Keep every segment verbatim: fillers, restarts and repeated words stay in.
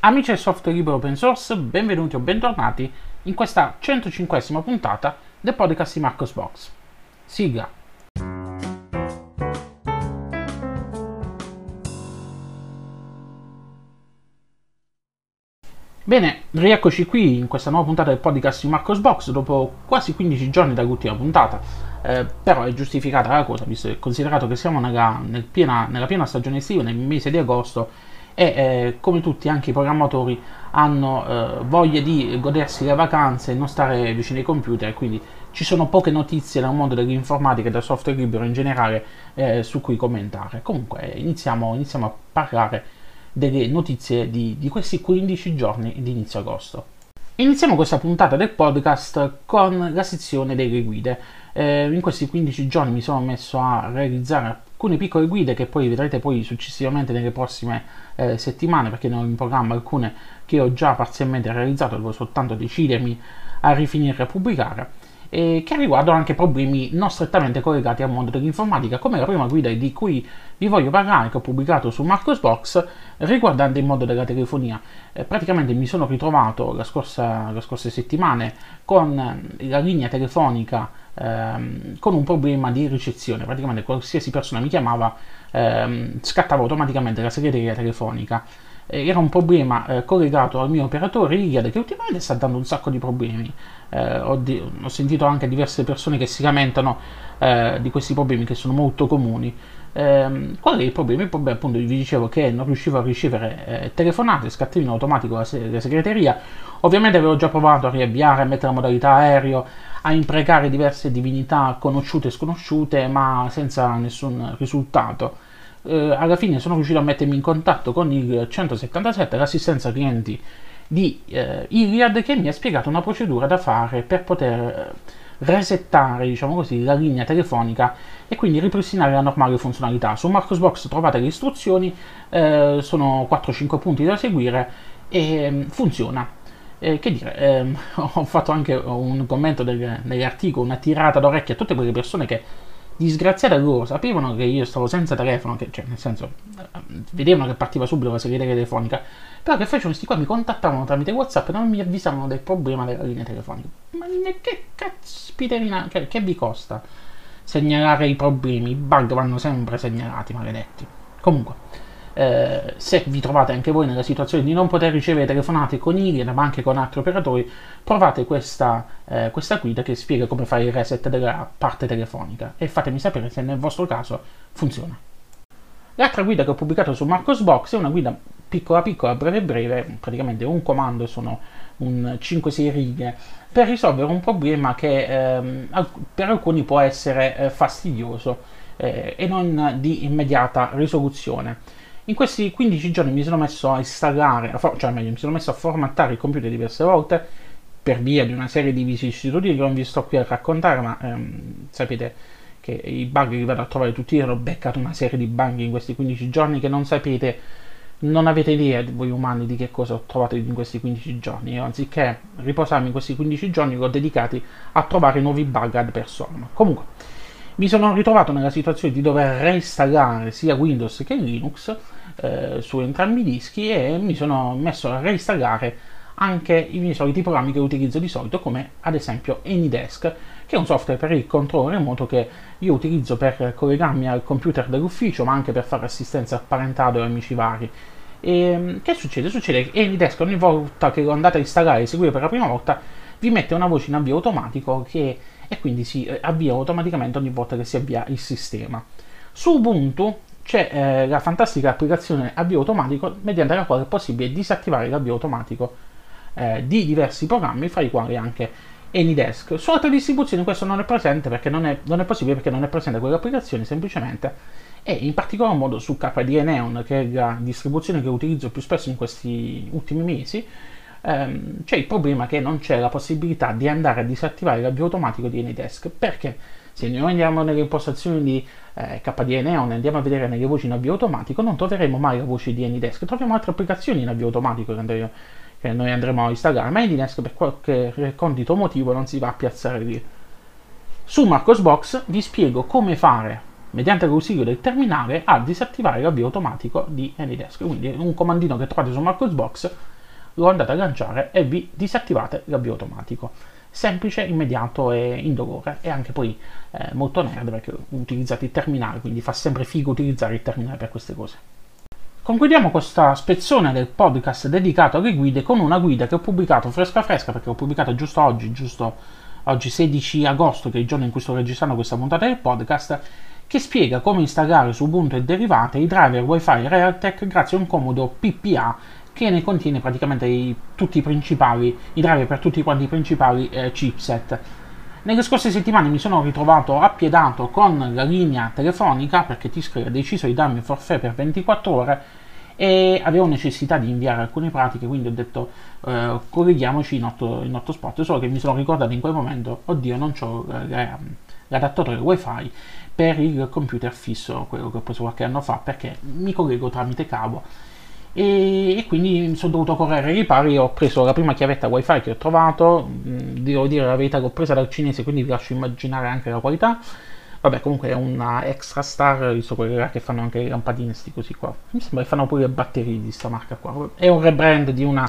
Amici del software libero open source, benvenuti o bentornati in questa centocinquesima puntata del podcast di Marco's Box. Sigla. Bene, rieccoci qui in questa nuova puntata del podcast di Marco's Box dopo quasi quindici giorni dall'ultima puntata, eh, però è giustificata la cosa, visto che considerato che siamo nella, nel piena, nella piena stagione estiva, nel mese di agosto, e eh, come tutti anche i programmatori hanno eh, voglia di godersi le vacanze e non stare vicino ai computer, quindi ci sono poche notizie dal mondo dell'informatica e del software libero in generale eh, su cui commentare. Comunque iniziamo, iniziamo a parlare delle notizie di, di questi quindici giorni di inizio agosto. Iniziamo questa puntata del podcast con la sezione delle guide. Eh, in questi quindici giorni mi sono messo a realizzare alcune piccole guide che poi vedrete poi successivamente nelle prossime eh, settimane, perché ne ho in programma alcune che ho già parzialmente realizzato, devo soltanto decidermi a rifinire e pubblicare, e che riguardano anche problemi non strettamente collegati al mondo dell'informatica, come la prima guida di cui vi voglio parlare, che ho pubblicato su Marco's Box, riguardante il mondo della telefonia. Eh, praticamente mi sono ritrovato la scorsa, la scorsa settimana con la linea telefonica con un problema di ricezione. Praticamente qualsiasi persona mi chiamava ehm, scattava automaticamente la segreteria telefonica. Eh, era un problema eh, collegato al mio operatore Iliad, che ultimamente sta dando un sacco di problemi. eh, ho, di- ho sentito anche diverse persone che si lamentano eh, di questi problemi, che sono molto comuni. Eh, qual è il problema? Il problema, appunto, vi dicevo che non riuscivo a ricevere eh, telefonate, scattino automatico la, se- la segreteria. Ovviamente avevo già provato a riavviare, a mettere la modalità aereo, a imprecare diverse divinità conosciute e sconosciute, ma senza nessun risultato. Eh, alla fine sono riuscito a mettermi in contatto con il centosettantasette, l'assistenza clienti di eh, Iliad, che mi ha spiegato una procedura da fare per poter resettare, diciamo così, la linea telefonica e quindi ripristinare la normale funzionalità. Su Marco's Box trovate le istruzioni, eh, sono quattro o cinque punti da seguire e funziona. Eh, che dire, ehm, ho fatto anche un commento dell'articolo, una tirata d'orecchia a tutte quelle persone che, disgraziate loro, sapevano che io stavo senza telefono, che, cioè nel senso, vedevano che partiva subito la segreteria telefonica, però che facevano questi qua, mi contattavano tramite WhatsApp e non mi avvisavano del problema della linea telefonica. Ma che caspiterina, cioè, che vi costa segnalare i problemi? I bug vanno sempre segnalati, maledetti. Comunque, Eh, se vi trovate anche voi nella situazione di non poter ricevere telefonate con Iliad ma anche con altri operatori, provate questa, eh, questa guida che spiega come fare il reset della parte telefonica e fatemi sapere se nel vostro caso funziona. L'altra guida che ho pubblicato su Marco's Box è una guida piccola piccola, breve breve, praticamente un comando, sono un cinque sei righe, per risolvere un problema che ehm, per alcuni può essere eh, fastidioso eh, e non di immediata risoluzione. In questi quindici giorni mi sono messo a installare, cioè meglio, mi sono messo a formattare il computer diverse volte per via di una serie di vicissitudini che non vi sto qui a raccontare, ma ehm, sapete che i bug li vado a trovare tutti io, ho beccato una serie di bug in questi quindici giorni che non sapete, non avete idea voi umani di che cosa ho trovato in questi quindici giorni. Io, anziché riposarmi in questi quindici giorni, l'ho dedicati a trovare nuovi bug ad persona. Comunque, mi sono ritrovato nella situazione di dover reinstallare sia Windows che Linux eh, su entrambi i dischi, e mi sono messo a reinstallare anche i miei soliti programmi che utilizzo di solito, come ad esempio AnyDesk, che è un software per il controllo remoto che io utilizzo per collegarmi al computer dell'ufficio, ma anche per fare assistenza a parentado e amici vari. E che succede? Succede che AnyDesk, ogni volta che lo andate a installare e eseguire per la prima volta, vi mette una voce in avvio automatico che e quindi si avvia automaticamente ogni volta che si avvia il sistema. Su Ubuntu c'è eh, la fantastica applicazione avvio automatico, mediante la quale è possibile disattivare l'avvio automatico eh, di diversi programmi, fra i quali anche AnyDesk. Su altre distribuzioni questo non è presente, perché non è, non è possibile, perché non è presente quell'applicazione semplicemente, e in particolar modo su K D E Neon, che è la distribuzione che utilizzo più spesso in questi ultimi mesi. C'è il problema che non c'è la possibilità di andare a disattivare l'avvio automatico di AnyDesk, perché se noi andiamo nelle impostazioni di eh, K D E Neon e andiamo a vedere nelle voci in avvio automatico, non troveremo mai la voce di AnyDesk, troviamo altre applicazioni in avvio automatico che, andremo, che noi andremo a installare, ma AnyDesk per qualche condito motivo non si va a piazzare lì. Su Marco's Box vi spiego come fare mediante l'ausilio del terminale, a disattivare l'avvio automatico di AnyDesk. Quindi un comandino che trovate su Marco's Box lo andate a lanciare e vi disattivate l'avvio automatico. Semplice, immediato e indolore, e anche poi eh, molto nerd, perché utilizzate il terminale, quindi fa sempre figo utilizzare il terminale per queste cose. Concludiamo questa spezzone del podcast dedicato alle guide con una guida che ho pubblicato fresca fresca, perché ho pubblicato giusto oggi, giusto oggi sedici agosto, che è il giorno in cui sto registrando questa puntata del podcast, che spiega come installare su Ubuntu e derivate i driver Wi-Fi Realtek grazie a un comodo P P A che ne contiene praticamente i, tutti i principali, i driver per tutti quanti i principali eh, chipset. Nelle scorse settimane mi sono ritrovato appiedato con la linea telefonica, perché Tiscali ha deciso di darmi forfait per ventiquattro ore e avevo necessità di inviare alcune pratiche, quindi ho detto eh, colleghiamoci in hotspot, solo che mi sono ricordato in quel momento, oddio, non c'ho l'adattatore Wi-Fi per il computer fisso, quello che ho preso qualche anno fa, perché mi collego tramite cavo, e, e quindi sono dovuto correre ai ripari. Ho preso la prima chiavetta Wi-Fi che ho trovato, devo dire la verità, l'ho presa dal cinese, quindi vi lascio immaginare anche la qualità. Vabbè, comunque è una extra star, visto quelle che fanno anche le lampadine, sti così qua, mi sembra che fanno pure le batterie di sta marca qua. È un rebrand di una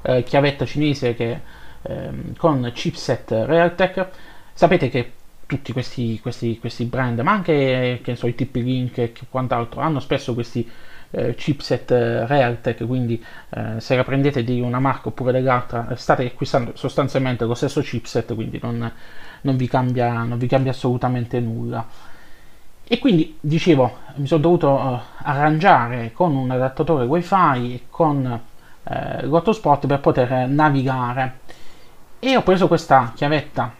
eh, chiavetta cinese che ehm, con chipset Realtek. Sapete che tutti questi, questi, questi brand, ma anche che so, i T P-Link e quant'altro, hanno spesso questi eh, chipset eh, Realtek, quindi eh, se la prendete di una marca oppure dell'altra state acquistando sostanzialmente lo stesso chipset, quindi non, non, vi cambia, non vi cambia assolutamente nulla. E quindi, dicevo, mi sono dovuto eh, arrangiare con un adattatore Wi-Fi e con eh, l'hotspot per poter navigare, e ho preso questa chiavetta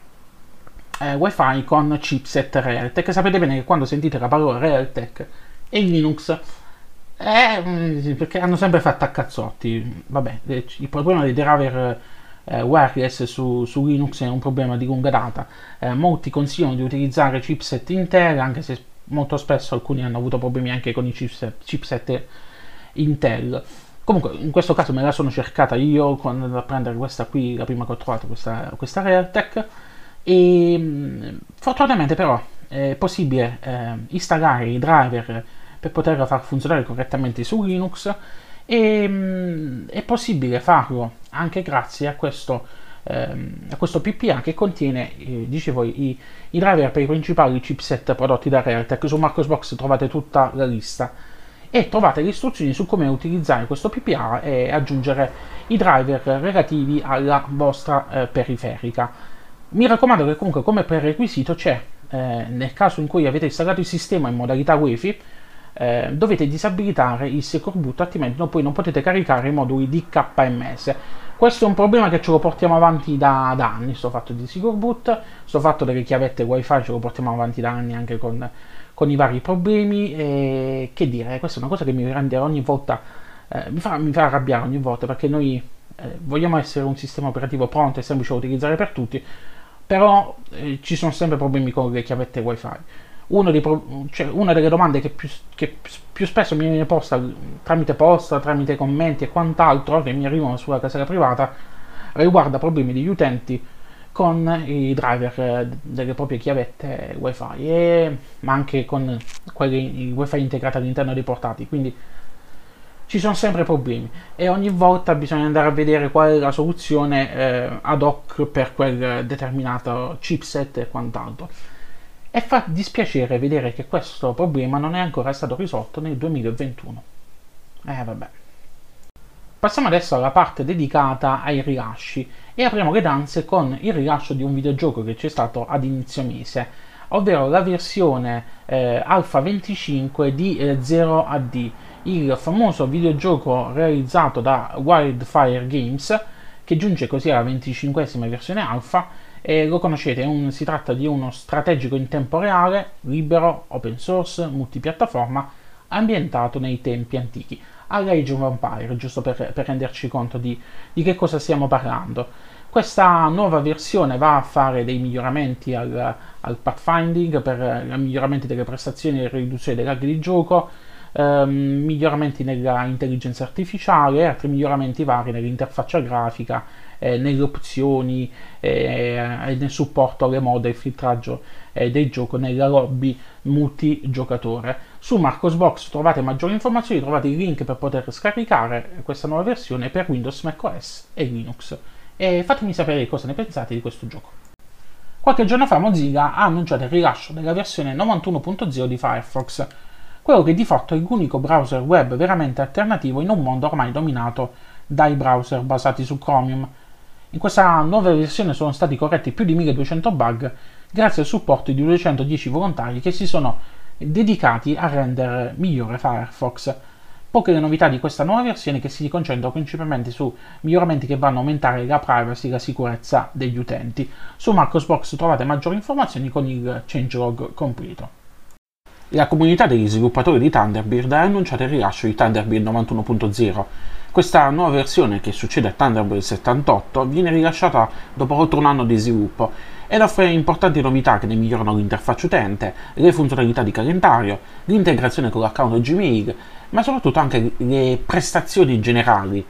Eh, Wi-Fi con chipset Realtek. Sapete bene che quando sentite la parola Realtek e Linux eh, perché hanno sempre fatto a cazzotti. Vabbè, il problema dei driver eh, wireless su, su Linux è un problema di lunga data. Eh, molti consigliano di utilizzare chipset Intel, anche se molto spesso alcuni hanno avuto problemi anche con i chipset, chipset Intel. Comunque in questo caso me la sono cercata io, quando andavo a prendere questa qui, la prima che ho trovato, questa, questa Realtek. E fortunatamente però è possibile eh, installare i driver per poterla far funzionare correttamente su Linux, e mh, è possibile farlo anche grazie a questo, eh, a questo P P A che contiene eh, dicevo i, i driver per i principali chipset prodotti da Realtek. Su Marco's Box trovate tutta la lista e trovate le istruzioni su come utilizzare questo P P A e aggiungere i driver relativi alla vostra eh, periferica. Mi raccomando che comunque come prerequisito c'è, eh, nel caso in cui avete installato il sistema in modalità wifi, eh, dovete disabilitare il secure boot, altrimenti non, poi non potete caricare i moduli di K M S. Questo è un problema che ce lo portiamo avanti da, da anni, sto fatto di secure boot, sto fatto delle chiavette wifi, ce lo portiamo avanti da anni anche con, con i vari problemi, e che dire, questa è una cosa che mi rende ogni volta, eh, mi, fa, mi fa arrabbiare ogni volta, perché noi eh, vogliamo essere un sistema operativo pronto e semplice da utilizzare per tutti, però eh, ci sono sempre problemi con le chiavette Wi-Fi. Uno dei pro- cioè, una delle domande che più, che più spesso mi viene posta tramite posta, tramite commenti e quant'altro che mi arrivano sulla casella privata riguarda problemi degli utenti con i driver delle proprie chiavette Wi-Fi, e, ma anche con quelli Wi-Fi integrati all'interno dei portati. Quindi ci sono sempre problemi e ogni volta bisogna andare a vedere qual è la soluzione eh, ad hoc per quel determinato chipset e quant'altro. E fa dispiacere vedere che questo problema non è ancora stato risolto nel duemilaventuno. Eh vabbè. Passiamo adesso alla parte dedicata ai rilasci e apriamo le danze con il rilascio di un videogioco che c'è stato ad inizio mese, ovvero la versione eh, Alpha venticinque di eh, Zero A D, il famoso videogioco realizzato da Wildfire Games, che giunge così alla venticinquesima versione alfa, e lo conoscete, un, si tratta di uno strategico in tempo reale, libero, open source, multipiattaforma, ambientato nei tempi antichi, alla Age of Empires, giusto per, per renderci conto di, di che cosa stiamo parlando. Questa nuova versione va a fare dei miglioramenti al, al pathfinding, per i miglioramenti delle prestazioni e riduzione dei lag di gioco, ehm, miglioramenti nella intelligenza artificiale e altri miglioramenti vari nell'interfaccia grafica, eh, nelle opzioni eh, e nel supporto alle mod e il filtraggio eh, del gioco nella lobby multigiocatore. Su Marco's Box trovate maggiori informazioni, trovate il link per poter scaricare questa nuova versione per Windows, macOS e Linux. E fatemi sapere cosa ne pensate di questo gioco. Qualche giorno fa Mozilla ha annunciato il rilascio della versione novantuno punto zero di Firefox, quello che di fatto è l'unico browser web veramente alternativo in un mondo ormai dominato dai browser basati su Chromium. In questa nuova versione sono stati corretti più di milleduecento bug grazie al supporto di duecentodieci volontari che si sono dedicati a rendere migliore Firefox. Poche le novità di questa nuova versione che si concentrano principalmente su miglioramenti che vanno a aumentare la privacy e la sicurezza degli utenti. Su Marco's Box trovate maggiori informazioni con il changelog completo. La comunità degli sviluppatori di Thunderbird ha annunciato il rilascio di Thunderbird novantuno punto zero. Questa nuova versione, che succede a Thunderbird settantotto, viene rilasciata dopo oltre un anno di sviluppo ed offre importanti novità che ne migliorano l'interfaccia utente, le funzionalità di calendario, l'integrazione con l'account Gmail, ma soprattutto anche le prestazioni generali,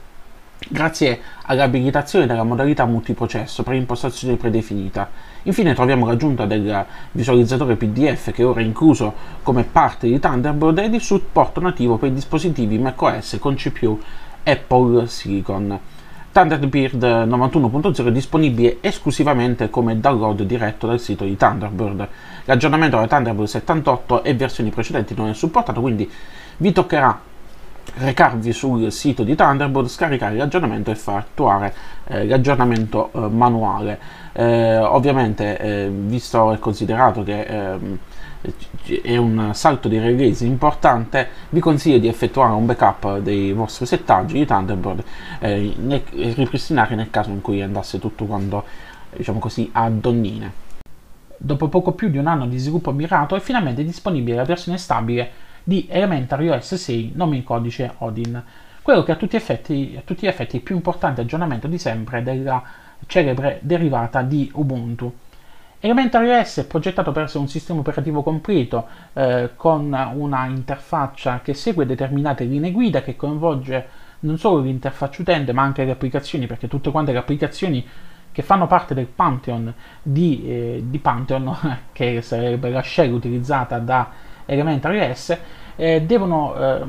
grazie all'abilitazione della modalità multiprocesso per impostazione predefinita. Infine troviamo l'aggiunta del visualizzatore P D F che ora è incluso come parte di Thunderbird ed il supporto nativo per i dispositivi macOS con C P U Apple Silicon. Thunderbird novantuno punto zero è disponibile esclusivamente come download diretto dal sito di Thunderbird. L'aggiornamento da Thunderbird settantotto e versioni precedenti non è supportato, quindi vi toccherà recarvi sul sito di Thunderbird, scaricare l'aggiornamento e far attuare eh, l'aggiornamento eh, manuale. Eh, ovviamente, eh, visto e considerato che ehm, è un salto di release importante, vi consiglio di effettuare un backup dei vostri settaggi di Thunderbird eh, e ripristinare nel caso in cui andasse tutto quando, diciamo così, a donnine. Dopo poco più di un anno di sviluppo mirato è finalmente disponibile la versione stabile di Elementary O S sei, nome in codice ODIN, quello che a tutti, effetti, a tutti gli effetti è il più importante aggiornamento di sempre della celebre derivata di Ubuntu. Elementary O S è progettato per essere un sistema operativo completo eh, con una interfaccia che segue determinate linee guida, che coinvolge non solo l'interfaccia utente ma anche le applicazioni, perché tutte quante le applicazioni che fanno parte del Pantheon di, eh, di Pantheon, che sarebbe la shell utilizzata da Elementary O S, eh, devono, eh,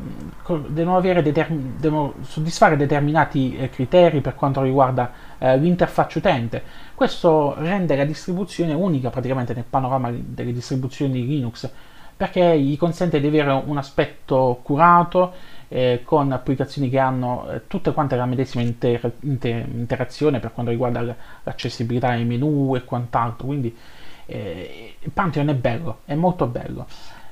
devono, avere determin- devono soddisfare determinati eh, criteri per quanto riguarda eh, l'interfaccia utente. Questo rende la distribuzione unica praticamente nel panorama delle distribuzioni Linux, perché gli consente di avere un aspetto curato eh, con applicazioni che hanno eh, tutte quante la medesima inter- inter- interazione per quanto riguarda l'accessibilità ai menu e quant'altro. Quindi eh, Pantheon è bello, è molto bello.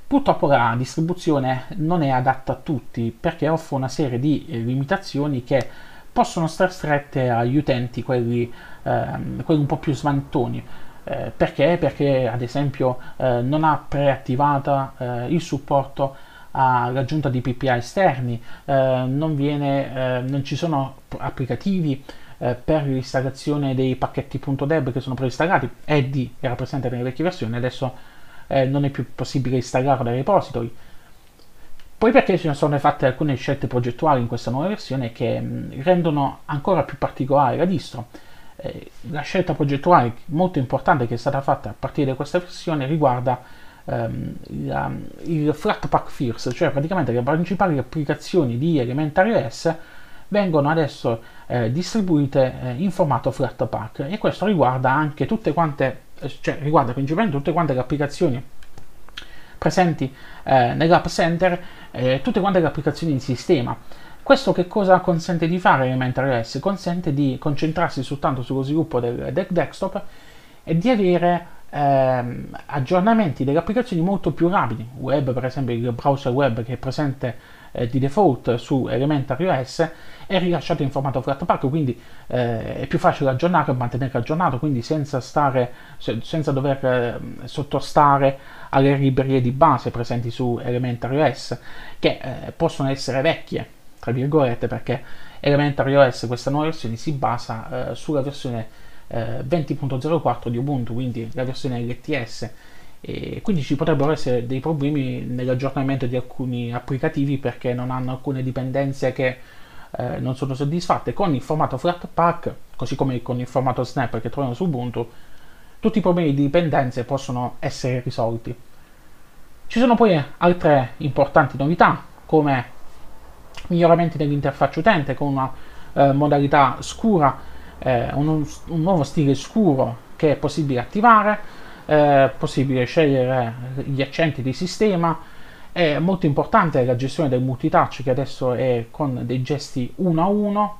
Purtroppo la distribuzione non è adatta a tutti perché offre una serie di limitazioni che possono stare strette agli utenti, quelli, ehm, quelli un po' più svantoni. Eh, perché? Perché ad esempio eh, non ha preattivata eh, il supporto all'aggiunta di P P A esterni, eh, non, viene, eh, non ci sono applicativi eh, per l'installazione dei pacchetti.deb che sono preinstallati. E D era presente nelle vecchie versioni, adesso Eh, non è più possibile installare dai repository. Poi perché ci sono fatte alcune scelte progettuali in questa nuova versione che mh, rendono ancora più particolare la distro. Eh, la scelta progettuale molto importante che è stata fatta a partire da questa versione riguarda ehm, la, il Flatpak First, cioè praticamente le principali applicazioni di Elementary O S vengono adesso eh, distribuite eh, in formato Flatpak, e questo riguarda anche tutte quante Cioè, riguarda principalmente tutte quante le applicazioni presenti eh, nell'App Center, eh, tutte quante le applicazioni in sistema. Questo che cosa consente di fare Elementary O S? Consente di concentrarsi soltanto sullo sviluppo del, del desktop e di avere ehm, aggiornamenti delle applicazioni molto più rapidi. Web, per esempio, il browser web che è presente eh, di default su Elementary O S è rilasciato in formato Flatpak, quindi eh, è più facile aggiornare e mantenere aggiornato, quindi senza, stare, senza dover eh, sottostare alle librerie di base presenti su Elementary O S, che eh, possono essere vecchie, tra virgolette, perché Elementary O S, questa nuova versione, si basa eh, sulla versione eh, venti punto zero quattro di Ubuntu, quindi la versione L T S, e quindi ci potrebbero essere dei problemi nell'aggiornamento di alcuni applicativi perché non hanno alcune dipendenze che eh, non sono soddisfatte. Con il formato Flatpak, così come con il formato Snap che troviamo su Ubuntu, tutti i problemi di dipendenze possono essere risolti. Ci sono poi altre importanti novità, come miglioramenti nell'interfaccia utente con una eh, modalità scura, eh, un, un nuovo stile scuro che è possibile attivare, eh, possibile scegliere gli accenti di sistema. È molto importante la gestione del multitouch, che adesso è con dei gesti uno a uno,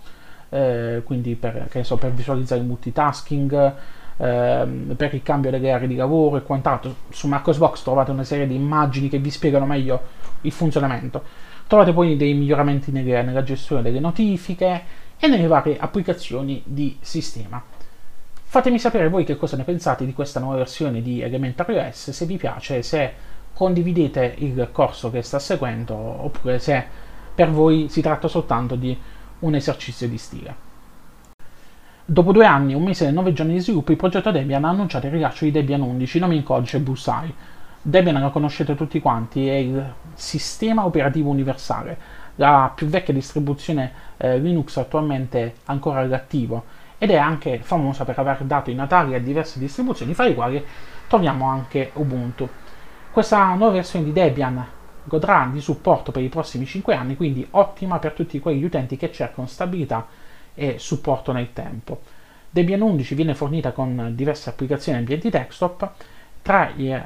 eh, quindi per, che so, per visualizzare il multitasking, Ehm, per il cambio delle aree di lavoro e quant'altro. Su Marco's Box trovate una serie di immagini che vi spiegano meglio il funzionamento. Trovate poi dei miglioramenti nelle, nella gestione delle notifiche e nelle varie applicazioni di sistema. Fatemi sapere voi che cosa ne pensate di questa nuova versione di Elementary O S, se vi piace, se condividete il corso che sta seguendo oppure se per voi si tratta soltanto di un esercizio di stile. Dopo due anni, un mese e nove giorni di sviluppo, il progetto Debian ha annunciato il rilascio di Debian undici, nome in codice Bullseye. Debian lo conoscete tutti quanti, è il sistema operativo universale, la più vecchia distribuzione eh, Linux attualmente ancora all'attivo, ed è anche famosa per aver dato i natali a diverse distribuzioni, fra le quali troviamo anche Ubuntu. Questa nuova versione di Debian godrà di supporto per i prossimi cinque anni, quindi ottima per tutti quegli utenti che cercano stabilità e supporto nel tempo. Debian undici viene fornita con diverse applicazioni e ambienti desktop. Tra gli, eh,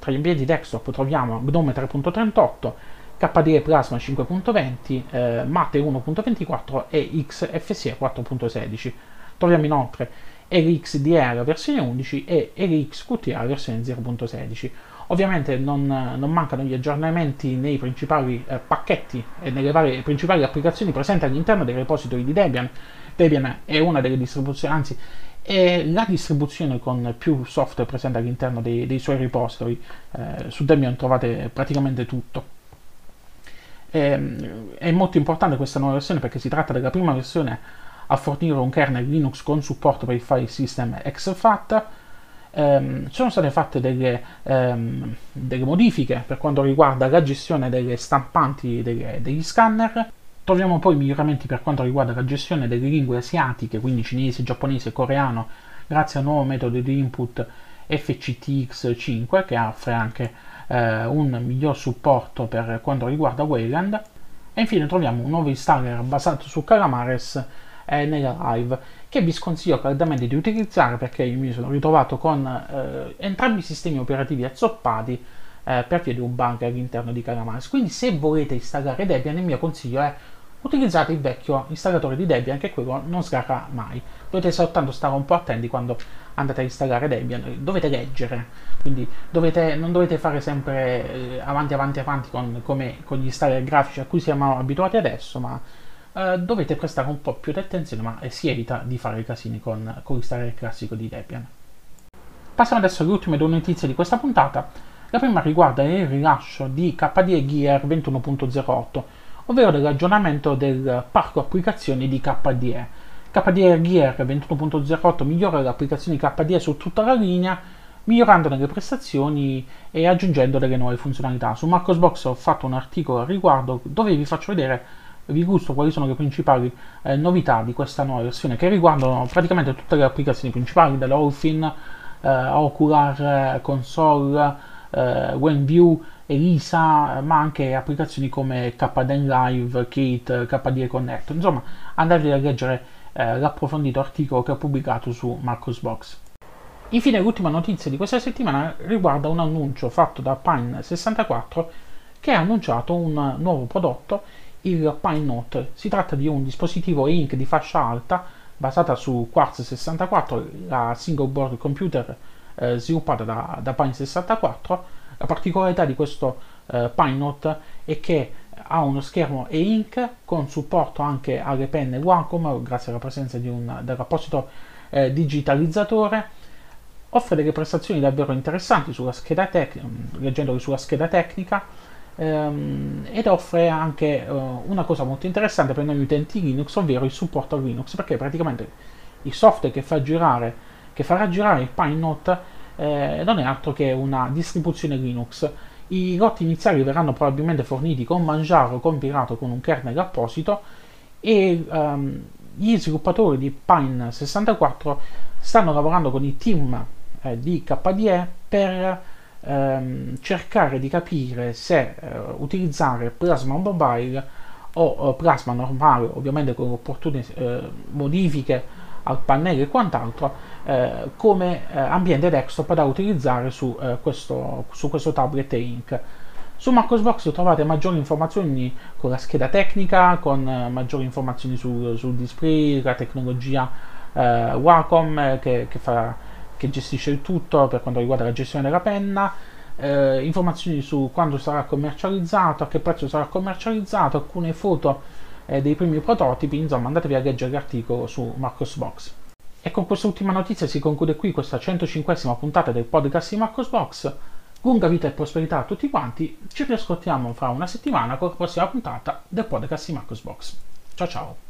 tra gli ambienti desktop troviamo GNOME tre punto trentotto, K D E Plasma cinque punto venti, eh, Mate uno punto ventiquattro e X F C E quattro punto sedici. Troviamo inoltre L X D R versione undici e L X Q T R versione zero punto sedici. Ovviamente non, non mancano gli aggiornamenti nei principali eh, pacchetti e nelle varie principali applicazioni presenti all'interno dei repository di Debian. Debian è una delle distribuzioni, anzi è la distribuzione con più software presente all'interno dei, dei suoi repository. Eh, su Debian trovate praticamente tutto. È, è molto importante questa nuova versione perché si tratta della prima versione a fornire un kernel Linux con supporto per il file system exFAT. Um, sono state fatte delle, um, delle modifiche per quanto riguarda la gestione delle stampanti delle, degli scanner. Troviamo poi miglioramenti per quanto riguarda la gestione delle lingue asiatiche, quindi cinese, giapponese e coreano, grazie al nuovo metodo di input F C T X cinque che offre anche uh, un miglior supporto per quanto riguarda Wayland. E infine troviamo un nuovo installer basato su Calamares eh, nella live, che vi sconsiglio caldamente di utilizzare perché io mi sono ritrovato con eh, entrambi i sistemi operativi azzoppati eh, per via di un bug all'interno di Calamares. Quindi se volete installare Debian, il mio consiglio è utilizzate il vecchio installatore di Debian, che quello non sgarra mai. Dovete soltanto stare un po' attenti quando andate a installare Debian, dovete leggere, quindi dovete, non dovete fare sempre eh, avanti avanti avanti con, come, con gli installer grafici a cui siamo abituati adesso, ma Uh, dovete prestare un po' più di attenzione, ma eh, si evita di fare i casini con, con l'installer classico di Debian. Passiamo adesso alle ultime due notizie di questa puntata. La prima riguarda il rilascio di K D E Gear ventuno punto zero otto, ovvero dell'aggiornamento del parco applicazioni di K D E. K D E Gear ventuno punto zero otto migliora le applicazioni K D E su tutta la linea, migliorandone le prestazioni e aggiungendo delle nuove funzionalità. Su Marco's Box ho fatto un articolo al riguardo dove vi faccio vedere, vi gusto quali sono le principali eh, novità di questa nuova versione, che riguardano praticamente tutte le applicazioni principali, dall'Olfin, eh, Ocular, Console, eh, OneView, Elisa, ma anche applicazioni come K D E Live, Kate, K D E Connect. Insomma, andate a leggere eh, l'approfondito articolo che ho pubblicato su Marco's Box. Infine, l'ultima notizia di questa settimana riguarda un annuncio fatto da Pine sessantaquattro, che ha annunciato un nuovo prodotto, il Pine Note. Si tratta di un dispositivo ink di fascia alta basata su Quartz sessantaquattro, la single board computer eh, sviluppata da, da Pine sessantaquattro. La particolarità di questo eh, Pine Note è che ha uno schermo e-ink con supporto anche alle penne Wacom, grazie alla presenza di un, dell'apposito eh, digitalizzatore. Offre delle prestazioni davvero interessanti sulla scheda tec- leggendole sulla scheda tecnica, ed offre anche uh, una cosa molto interessante per noi utenti Linux, ovvero il supporto a Linux, perché praticamente il software che fa girare che farà girare il Pine Note eh, non è altro che una distribuzione Linux. I root iniziali verranno probabilmente forniti con Manjaro compilato con un kernel apposito, e um, gli sviluppatori di Pine sessantaquattro stanno lavorando con i team eh, di K D E per ehm, cercare di capire se eh, utilizzare Plasma Mobile o eh, Plasma normale, ovviamente con opportune eh, modifiche al pannello e quant'altro, eh, come eh, ambiente desktop da utilizzare su, eh, questo, su questo tablet e ink. Su Marco's Box trovate maggiori informazioni con la scheda tecnica, con eh, maggiori informazioni sul su display, la tecnologia eh, Wacom eh, che, che, fa, che gestisce il tutto per quanto riguarda la gestione della penna, eh, informazioni su quando sarà commercializzato, a che prezzo sarà commercializzato, alcune foto Eh, dei primi prototipi. Insomma, andatevi a leggere l'articolo su Marco's Box. E con quest'ultima notizia si conclude qui questa centocinquesima puntata del podcast di Marco's Box. Lunga vita e prosperità a tutti quanti, ci riascoltiamo fra una settimana con la prossima puntata del podcast di Marco's Box. Ciao ciao!